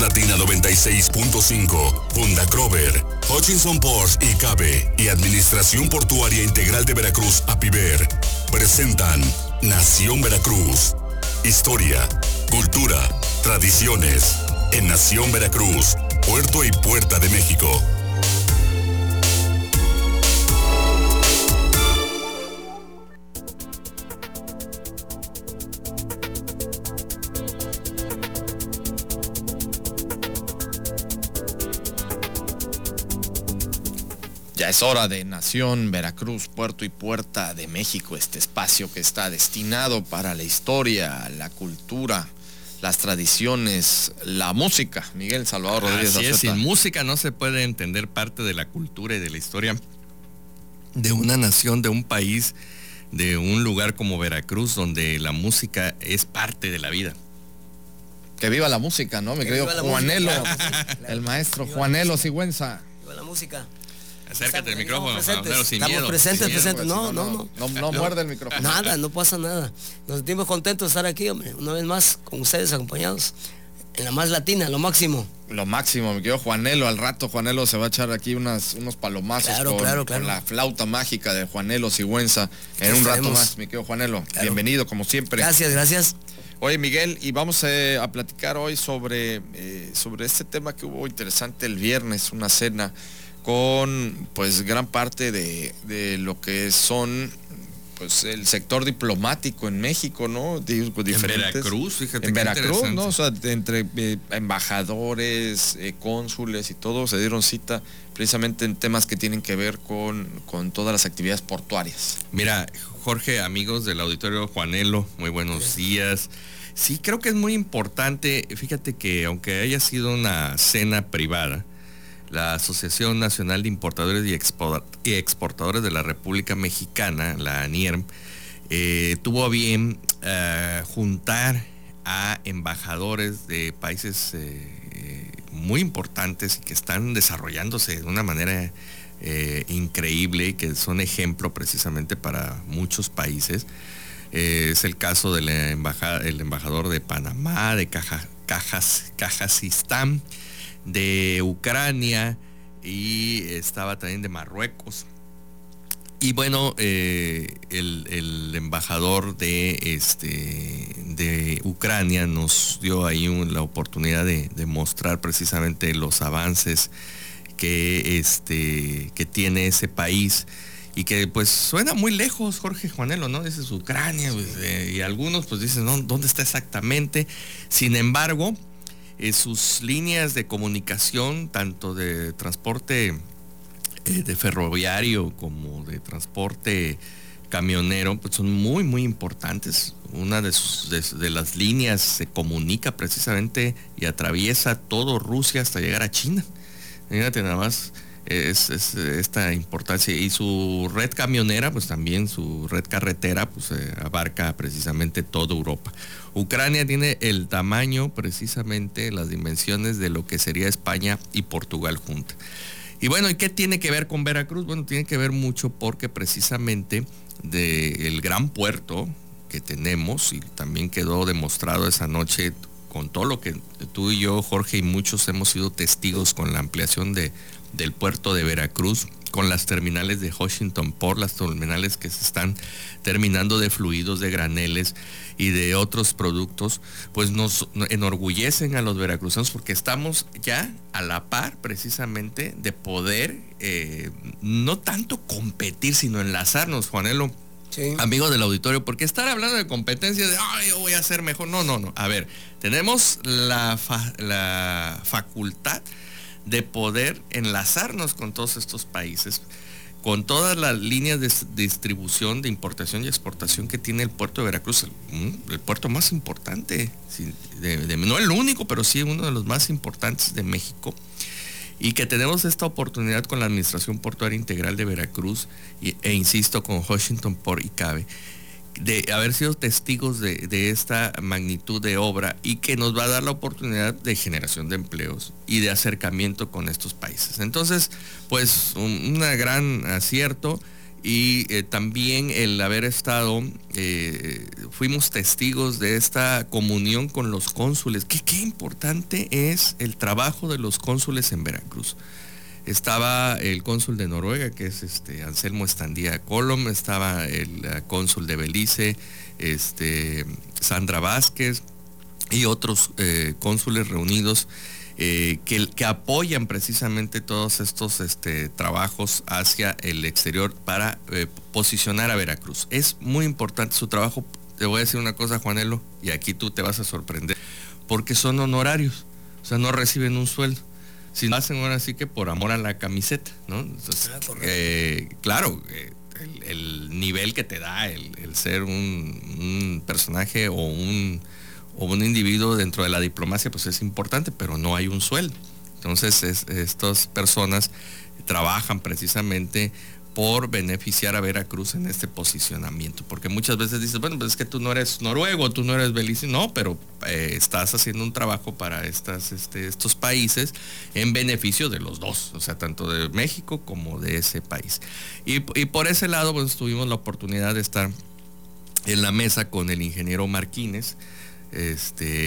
Latina 96.5, Funda Crover, Hutchison Ports ICAVE y Administración Portuaria Integral de Veracruz, APIVER, presentan Nación Veracruz. Historia, cultura, tradiciones. En Nación Veracruz, Puerto y Puerta de México. Ya es hora de Nación Veracruz, Puerto y Puerta de México, este espacio que está destinado para la historia, la cultura, las tradiciones, la música. Miguel Salvador Rodríguez. Así es, sin música no se puede entender parte de la cultura y de la historia de una nación, de un país, de un lugar como Veracruz, donde la música es parte de la vida. Que viva la música, ¿no? Mi querido Juanelo, el maestro Juanelo Sigüenza. Viva la música. Acércate al micrófono, presentes. Sin estamos miedo, presentes, sin presentes. Miedo, no muerde el micrófono. Nada, no pasa nada. Nos sentimos contentos de estar aquí, hombre. Una vez más, con ustedes, acompañados. En la más latina, lo máximo. Lo máximo, mi querido Juanelo. Al rato Juanelo se va a echar aquí unos palomazos, claro, con la flauta mágica de Juanelo Sigüenza. En un rato más, mi querido Juanelo. Claro. Bienvenido, como siempre. Gracias, gracias. Oye, Miguel, y vamos a platicar hoy sobre este tema que hubo interesante el viernes, una cena con pues gran parte de lo que son pues el sector diplomático en México, ¿no? En Veracruz, fíjate. En Veracruz, ¿no? O sea, entre embajadores, cónsules y todo, se dieron cita precisamente en temas que tienen que ver con todas las actividades portuarias. Mira, Jorge, amigos del auditorio, Juanelo, muy buenos días. Sí, creo que es muy importante, fíjate que aunque haya sido una cena privada, la Asociación Nacional de Importadores y Exportadores de la República Mexicana, la ANIERM, tuvo a bien juntar a embajadores de países muy importantes y que están desarrollándose de una manera increíble y que son ejemplo precisamente para muchos países. Es el caso del embajador de Panamá, de Cajasistán, de Ucrania, y estaba también de Marruecos. Y bueno, el embajador de Ucrania nos dio ahí la oportunidad de mostrar precisamente los avances que tiene ese país. Y que pues suena muy lejos, Jorge, Juanelo, ¿no? Dices Ucrania, pues, y algunos pues dicen, no, ¿dónde está exactamente? Sin embargo, sus líneas de comunicación, tanto de transporte de ferroviario como de transporte camionero, pues son muy, muy importantes. Una de las líneas se comunica precisamente y atraviesa todo Rusia hasta llegar a China. Fíjate nada más es esta importancia. Y su red camionera, pues también su red carretera, pues abarca precisamente toda Europa. Ucrania tiene el tamaño, precisamente las dimensiones de lo que sería España y Portugal juntas. Y bueno, ¿y qué tiene que ver con Veracruz? Bueno, tiene que ver mucho porque precisamente del gran puerto que tenemos, y también quedó demostrado esa noche con todo lo que tú y yo, Jorge, y muchos hemos sido testigos con la ampliación del puerto de Veracruz, con las terminales de Washington Port, las terminales que se están terminando de fluidos, de graneles y de otros productos, pues nos enorgullecen a los veracruzanos porque estamos ya a la par precisamente de poder no tanto competir, sino enlazarnos, Juanelo, sí. Amigos del auditorio, porque estar hablando de competencia, de yo voy a ser mejor, no, a ver, tenemos la facultad de poder enlazarnos con todos estos países, con todas las líneas de distribución, de importación y exportación que tiene el puerto de Veracruz, el puerto más importante, no el único, pero sí uno de los más importantes de México, y que tenemos esta oportunidad con la Administración Portuaria Integral de Veracruz, e insisto, con Washington Port ICAVE, de haber sido testigos de esta magnitud de obra y que nos va a dar la oportunidad de generación de empleos y de acercamiento con estos países. Entonces, pues un gran acierto y también el haber estado, fuimos testigos de esta comunión con los cónsules. Qué importante es el trabajo de los cónsules en Veracruz. Estaba el cónsul de Noruega, que es Anselmo Estandía Colom, estaba el cónsul de Belice, Sandra Vázquez, y otros cónsules reunidos que apoyan precisamente todos estos trabajos hacia el exterior para posicionar a Veracruz. Es muy importante su trabajo. Te voy a decir una cosa, Juanelo, y aquí tú te vas a sorprender, porque son honorarios, o sea, no reciben un sueldo. Si lo hacen ahora sí que por amor a la camiseta, ¿no? Entonces, claro, el nivel que te da el ser un personaje o un individuo dentro de la diplomacia, pues es importante, pero no hay un sueldo. Entonces, estas personas trabajan precisamente por beneficiar a Veracruz en este posicionamiento, porque muchas veces dices, bueno, pues es que tú no eres noruego, tú no eres belicino, no, pero estás haciendo un trabajo para estos países en beneficio de los dos, o sea, tanto de México como de ese país. Y por ese lado, pues tuvimos la oportunidad de estar en la mesa con el ingeniero Marquínez,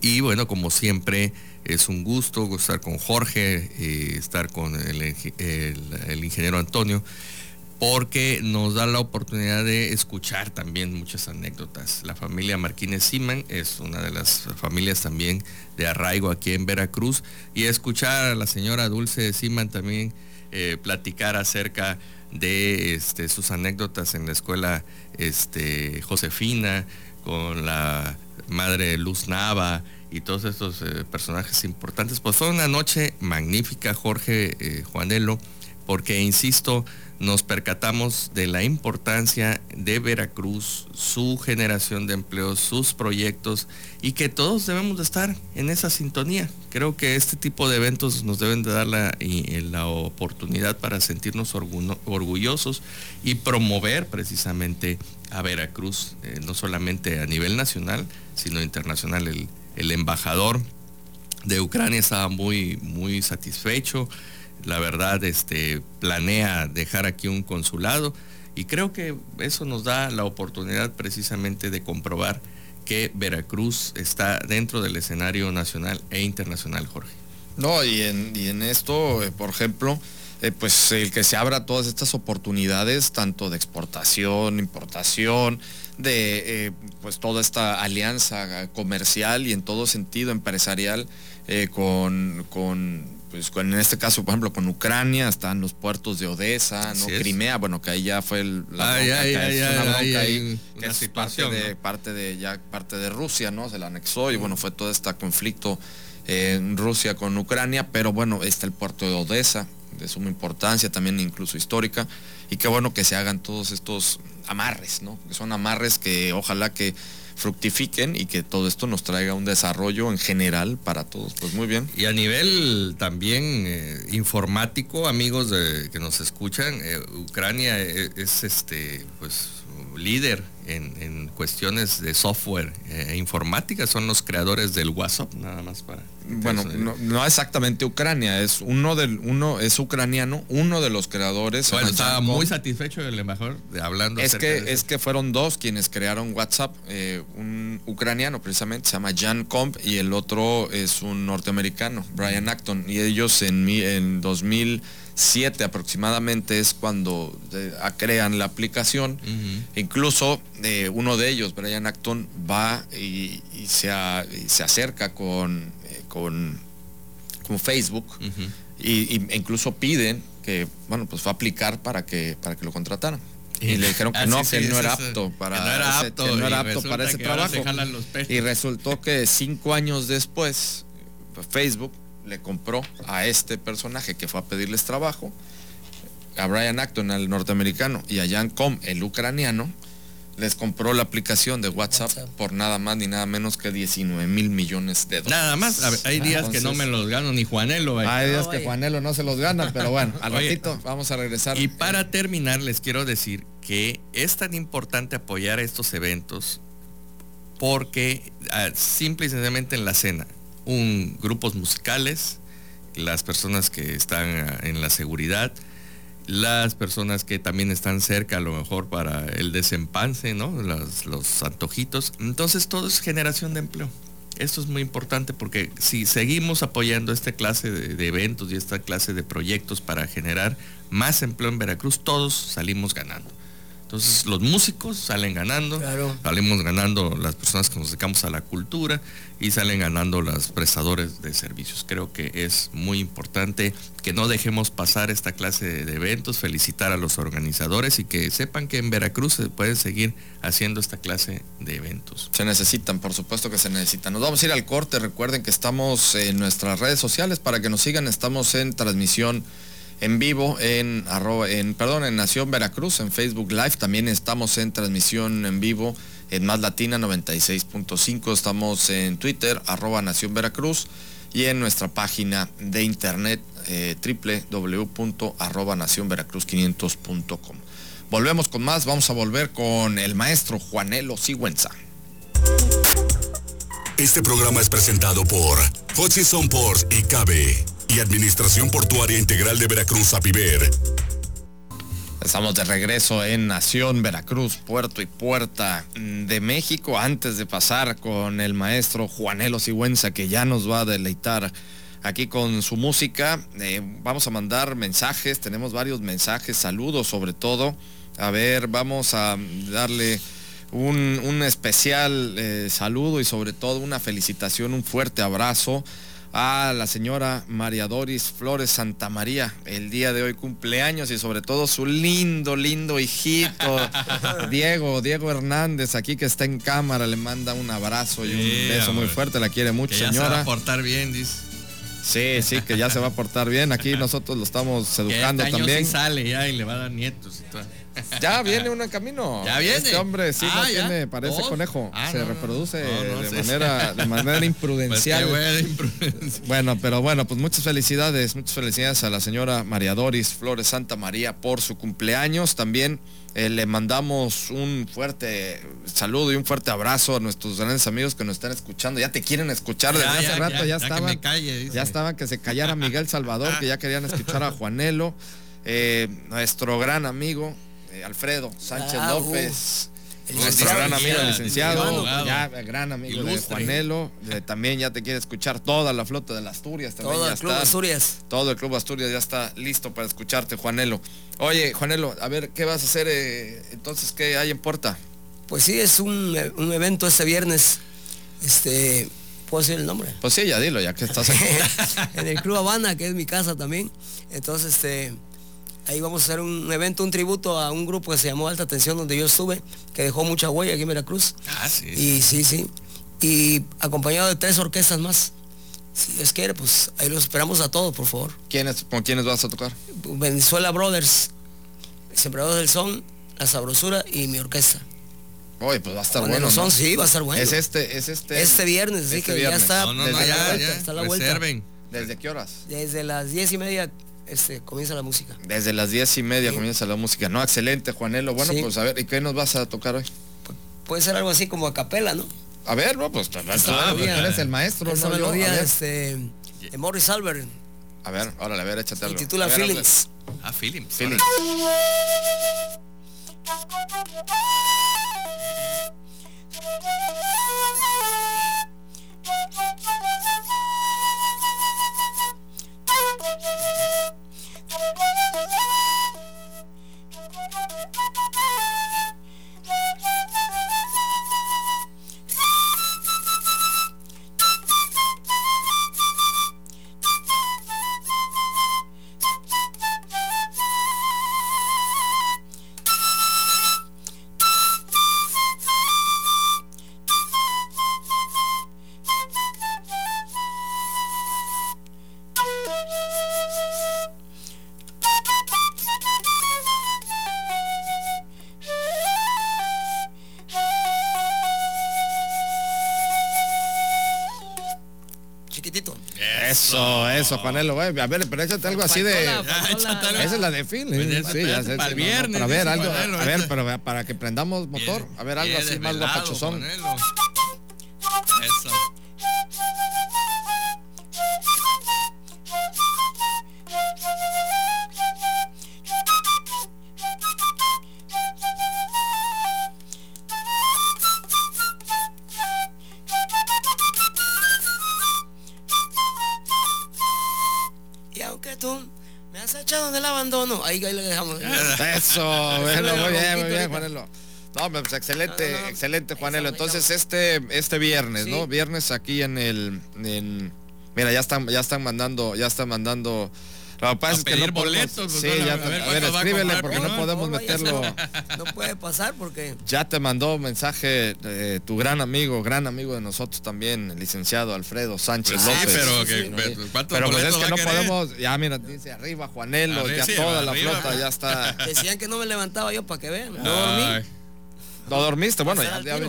y bueno, como siempre, es un gusto estar con Jorge y estar con el ingeniero Antonio, porque nos da la oportunidad de escuchar también muchas anécdotas. La familia Marquínez Simán es una de las familias también de arraigo aquí en Veracruz, y escuchar a la señora Dulce Simán también platicar acerca de sus anécdotas en la escuela Josefina, con la madre Luz Nava y todos estos personajes importantes. Pues fue una noche magnífica, Jorge, Juanelo, porque, insisto, nos percatamos de la importancia de Veracruz, su generación de empleos, sus proyectos, y que todos debemos de estar en esa sintonía. Creo que este tipo de eventos nos deben de dar la oportunidad para sentirnos orgullosos y promover precisamente a Veracruz, no solamente a nivel nacional, sino internacional. El embajador de Ucrania estaba muy, muy satisfecho. La verdad, planea dejar aquí un consulado, y creo que eso nos da la oportunidad precisamente de comprobar que Veracruz está dentro del escenario nacional e internacional, Jorge. No, y en esto, por ejemplo, pues el que se abra todas estas oportunidades, tanto de exportación, importación, de pues toda esta alianza comercial y en todo sentido empresarial, pues en este caso, por ejemplo, con Ucrania, están los puertos de Odessa, ¿no? Crimea, bueno, que ahí ya fue parte de Rusia, ¿no? Se la anexó, y bueno, fue todo este conflicto en Rusia con Ucrania, pero bueno, está el puerto de Odessa, de suma importancia también, incluso histórica, y qué bueno que se hagan todos estos amarres, ¿no? Que son amarres que ojalá que fructifiquen y que todo esto nos traiga un desarrollo en general para todos. Pues muy bien. Y a nivel también informático, amigos que nos escuchan, Ucrania es pues líder en cuestiones de software informática. Son los creadores del WhatsApp, nada más para... Bueno, no exactamente Ucrania, es es ucraniano, uno de los creadores. Bueno, estaba muy satisfecho el embajador hablando. Es que fueron dos quienes crearon WhatsApp, un ucraniano precisamente, se llama Jan Komp, y el otro es un norteamericano, Brian Acton, y ellos en 2007 aproximadamente es cuando crean la aplicación. Uh-huh. Incluso uno de ellos, Brian Acton, va y se acerca con Facebook. Uh-huh. e incluso piden que, bueno, pues fue a aplicar para que lo contrataran. Y le dijeron que no era apto para ese trabajo. Y resultó que 5 años después, Facebook le compró a este personaje que fue a pedirles trabajo, a Brian Acton, el norteamericano, y a Jan Komp, el ucraniano, les compró la aplicación de WhatsApp por nada más ni nada menos que $19,000,000,000. Nada más. A ver, hay días que no me los gano ni Juanelo. Hay días que Juanelo no se los gana, pero bueno, al ratito vamos a regresar. Y para terminar, les quiero decir que es tan importante apoyar estos eventos porque simple y sencillamente en la cena, grupos musicales, las personas que están en la seguridad, las personas que también están cerca, a lo mejor para el desempance, ¿no? Los antojitos. Entonces todo es generación de empleo. Esto es muy importante porque si seguimos apoyando esta clase de eventos y esta clase de proyectos para generar más empleo en Veracruz, todos salimos ganando. Entonces los músicos salen ganando, claro. Salimos ganando las personas que nos dedicamos a la cultura y salen ganando los prestadores de servicios. Creo que es muy importante que no dejemos pasar esta clase de eventos, felicitar a los organizadores y que sepan que en Veracruz se puede seguir haciendo esta clase de eventos. Se necesitan, por supuesto que se necesitan. Nos vamos a ir al corte, recuerden que estamos en nuestras redes sociales para que nos sigan, estamos en transmisión en vivo en Nación Veracruz, en Facebook Live. También estamos en transmisión en vivo en Más Latina 96.5. Estamos en Twitter, @Nación Veracruz. Y en nuestra página de internet, www.nacionveracruz500.com. Volvemos con más. Vamos a volver con el maestro Juanelo Sigüenza. Este programa es presentado por Hutchison Ports ICAVE y Administración Portuaria Integral de Veracruz, APIVER. Estamos de regreso en Nación Veracruz, Puerto y Puerta de México. Antes de pasar con el maestro Juanelo Sigüenza, que ya nos va a deleitar aquí con su música, vamos a mandar mensajes, tenemos varios mensajes, saludos sobre todo. A ver, vamos a darle un especial saludo y sobre todo una felicitación, un fuerte abrazo a la señora María Doris Flores Santa María. El día de hoy cumpleaños y sobre todo su lindo hijito Diego Hernández, aquí que está en cámara, le manda un abrazo y un beso muy fuerte, la quiere mucho, que ya señora. Se va a portar bien, dice. Sí, que ya se va a portar bien, aquí nosotros lo estamos educando también. Sí sale ya y le va a dar nietos y todo. Ya viene uno en camino. Ya viene. Este hombre sí tiene, parece ¿Vos? Conejo. Reproduce de manera imprudencial. Pues muchas felicidades a la señora María Doris Flores Santa María por su cumpleaños. También le mandamos un fuerte saludo y un fuerte abrazo a nuestros grandes amigos que nos están escuchando. Ya te quieren escuchar desde hace rato, ya estaban que se callara Miguel Salvador, que ya querían escuchar a Juanelo. Nuestro gran amigo Alfredo Sánchez López, nuestro gran amigo licenciado, ya gran amigo ilustre de Juanelo, también ya te quiere escuchar toda la flota del Asturias, también todo ya el Club Asturias. Todo el Club Asturias ya está listo para escucharte, Juanelo. Oye, Juanelo, a ver, ¿qué vas a hacer entonces? ¿Qué hay en Puerta? Pues sí, es un evento este viernes, ¿puedo decir el nombre? Pues sí, ya dilo, ya que estás aquí. En el Club Habana, que es mi casa también, entonces ahí vamos a hacer un evento, un tributo a un grupo que se llamó Alta Tensión, donde yo estuve, que dejó mucha huella aquí en Veracruz. Ah, sí. Y sí. Y acompañado de 3 orquestas más. Si Dios quiere, pues ahí los esperamos a todos, por favor. ¿Con quiénes vas a tocar? Venezuela Brothers, Sembrador del Son, La Sabrosura y mi orquesta. Oye, pues va a estar bueno. Son, ¿no? Sí, va a estar bueno. Este viernes, sí, que viernes. Ya está. Está la vuelta. Reserven. ¿Desde qué horas? Desde las 10:30. Comienza la música. Desde las 10:30 sí. Comienza la música. No, excelente, Juanelo. Bueno, sí. Pues a ver, ¿y qué nos vas a tocar hoy? Puede ser algo así como a capela, ¿no? A ver, no, pues melodía, eres el maestro. Esa no, melodía de Morris Albert. A ver, órale, a ver, échate algo. Se titula Philips. Philips. Eso, Juanelo, güey. A ver, pero échate algo así de... Esa es la de Phil. Sí, ya sé. Para el viernes. A ver, algo... A ver, pero para que prendamos motor. A ver, algo así más guapachosón. Eso. tú me has echado en el abandono. Ahí le dejamos. Eso, bueno, muy bien, Juanelo. No, pues excelente, excelente, Juanelo. Entonces este viernes, ¿no? Viernes aquí en el, mira, ya están mandando. Lo que pasa es que no boletos, sí, ya te, a ver escríbele porque no podemos meterlo. No puede pasar porque ya te mandó mensaje tu gran amigo de nosotros también, el licenciado Alfredo Sánchez López. Sí, pero pero pues es que no podemos. Ya mira, dice arriba Juanelo, arriba, ya sí, toda la arriba, flota ya está. Decían que no me levantaba yo para que vean. No dormí. No dormiste, bueno,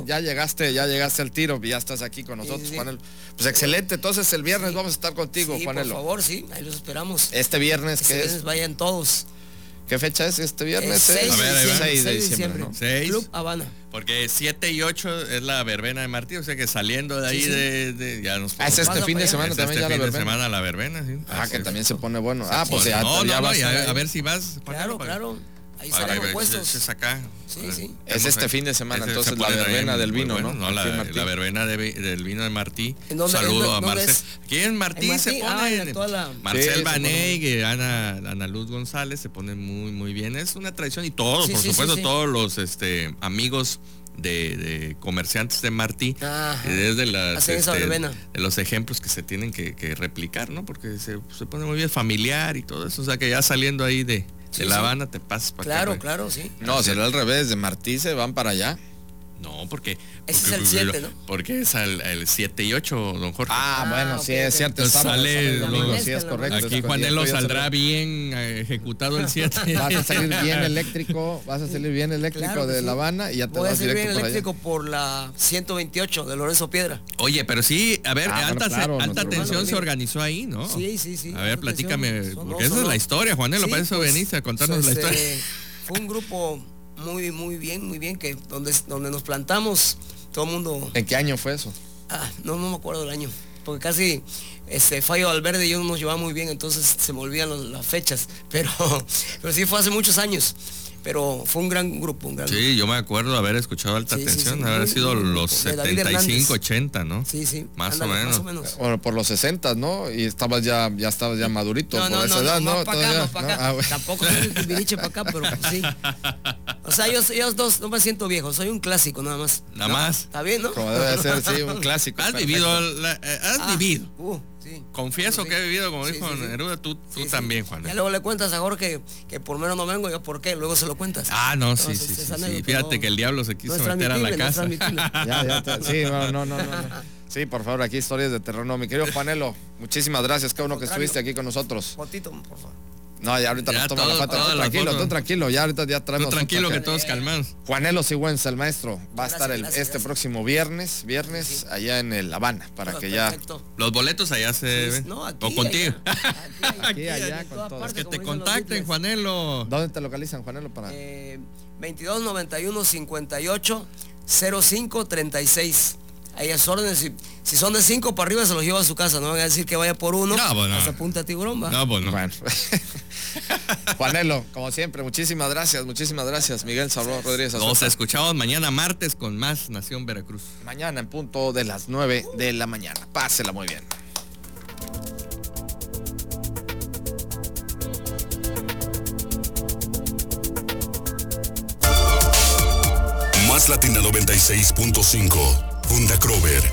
ya llegaste al tiro, ya estás aquí con nosotros, sí. Juanelo. Pues excelente, entonces el viernes vamos a estar contigo, sí, Juanelo. Por favor, sí, ahí los esperamos. Este viernes, ¿qué es? Vayan todos. ¿Qué fecha es este viernes? Es 6 de diciembre, ¿no? 6. Club Habana. Porque 7 y 8 es la verbena de Martí, o sea que saliendo de ahí sí. Ya nos podemos... Es este fin de semana también ya la verbena. Este fin de semana la verbena, sí. Ah, que también se pone bueno. Ah, pues ya vas. A ver si vas. Claro. Ahí salen puestos. Es acá. Sí. Es este fin de semana, entonces la verbena del vino, bueno, ¿no? La verbena del vino de Martí. Saludo a Marcel. ¿Quién Martí se pone? Marcel Vanegas, Ana Luz González se ponen muy, muy bien. Es una tradición y todos, por supuesto, todos los amigos de comerciantes de Martí, desde las de los ejemplos que se tienen que replicar, ¿no? Porque se pone muy bien familiar y todo eso, o sea que ya saliendo ahí de La Habana te pasas para acá. Claro, sí. No, será al revés, de Martí se van para allá. No, porque ese es el 7, ¿no? Porque es el 7 y 8, don Jorge. Ah, bueno, sí, okay, es cierto. Entonces sí, es correcto. Aquí Juanelo saldrá bien ejecutado el 7. Vas a salir bien eléctrico claro de La Habana y ya te vas directo para allá. Voy a salir bien eléctrico por la 128 de Lorenzo Piedra. Oye, pero sí, a ver, Alta Tensión se organizó ahí, ¿no? Sí. A ver, platícame, porque esa es la historia, Juanelo, para eso veniste a contarnos la historia. Fue un grupo... Muy bien, que donde nos plantamos, todo el mundo... ¿En qué año fue eso? No me acuerdo del año, porque casi Fallo Valverde y yo nos llevaba muy bien, entonces se me olvidan las fechas, pero sí fue hace muchos años, pero fue un gran grupo. Sí, yo me acuerdo haber escuchado Alta Tensión, haber sido los 75, 80, ¿no? Sí, más o menos. Bueno, por los 60, ¿no? Y estabas ya madurito por esa edad, ¿no? Más para acá. Bueno. Tampoco soy el Timbiriche para acá, pero pues, sí. O sea, yo no me siento viejo, soy un clásico nada más. ¿Nada más? Está bien, ¿no? Como debe ser, sí, un clásico. Has vivido. Sí. Confieso que he vivido, como dijo Neruda, tú también, Juanelo. Ya luego le cuentas a Jorge que por menos no vengo, yo por qué, luego se lo cuentas. Entonces, sí. Fíjate que el diablo se quiso meter a la casa. No. Sí, por favor, aquí historias de terror. No, mi querido Juanelo, muchísimas gracias, qué bueno que estuviste aquí con nosotros. Fotito, por favor. No, ya ahorita nos toma la pata. Tú tranquilo, ya ahorita ya traemos. Tú tranquilo que todos calmados. Juanelo Sigüenza, el maestro, va a estar este próximo viernes sí, allá en La Habana, para que perfecto. Ya... Los boletos allá se ven. No, aquí, o contigo. Aquí allá, con todos. Que te contacten, Juanelo. ¿Dónde te localizan, Juanelo? 2291-58-0536. Ahí es órdenes, si son de 5 para arriba se los lleva a su casa, no van a decir que vaya por uno, hasta Punta Tiburón va. Bueno. Juanelo, como siempre, muchísimas gracias, Miguel Salvador Rodríguez. Nos escuchamos mañana martes con más Nación Veracruz. Mañana en punto de las 9 de la mañana. Pásela muy bien. Más Latina 96.5. Funda Crover,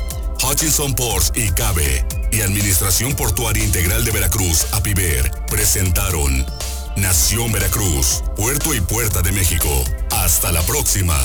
Hutchison Ports ICAVE y Administración Portuaria Integral de Veracruz, APIVER, presentaron Nación Veracruz, Puerto y Puerta de México. Hasta la próxima.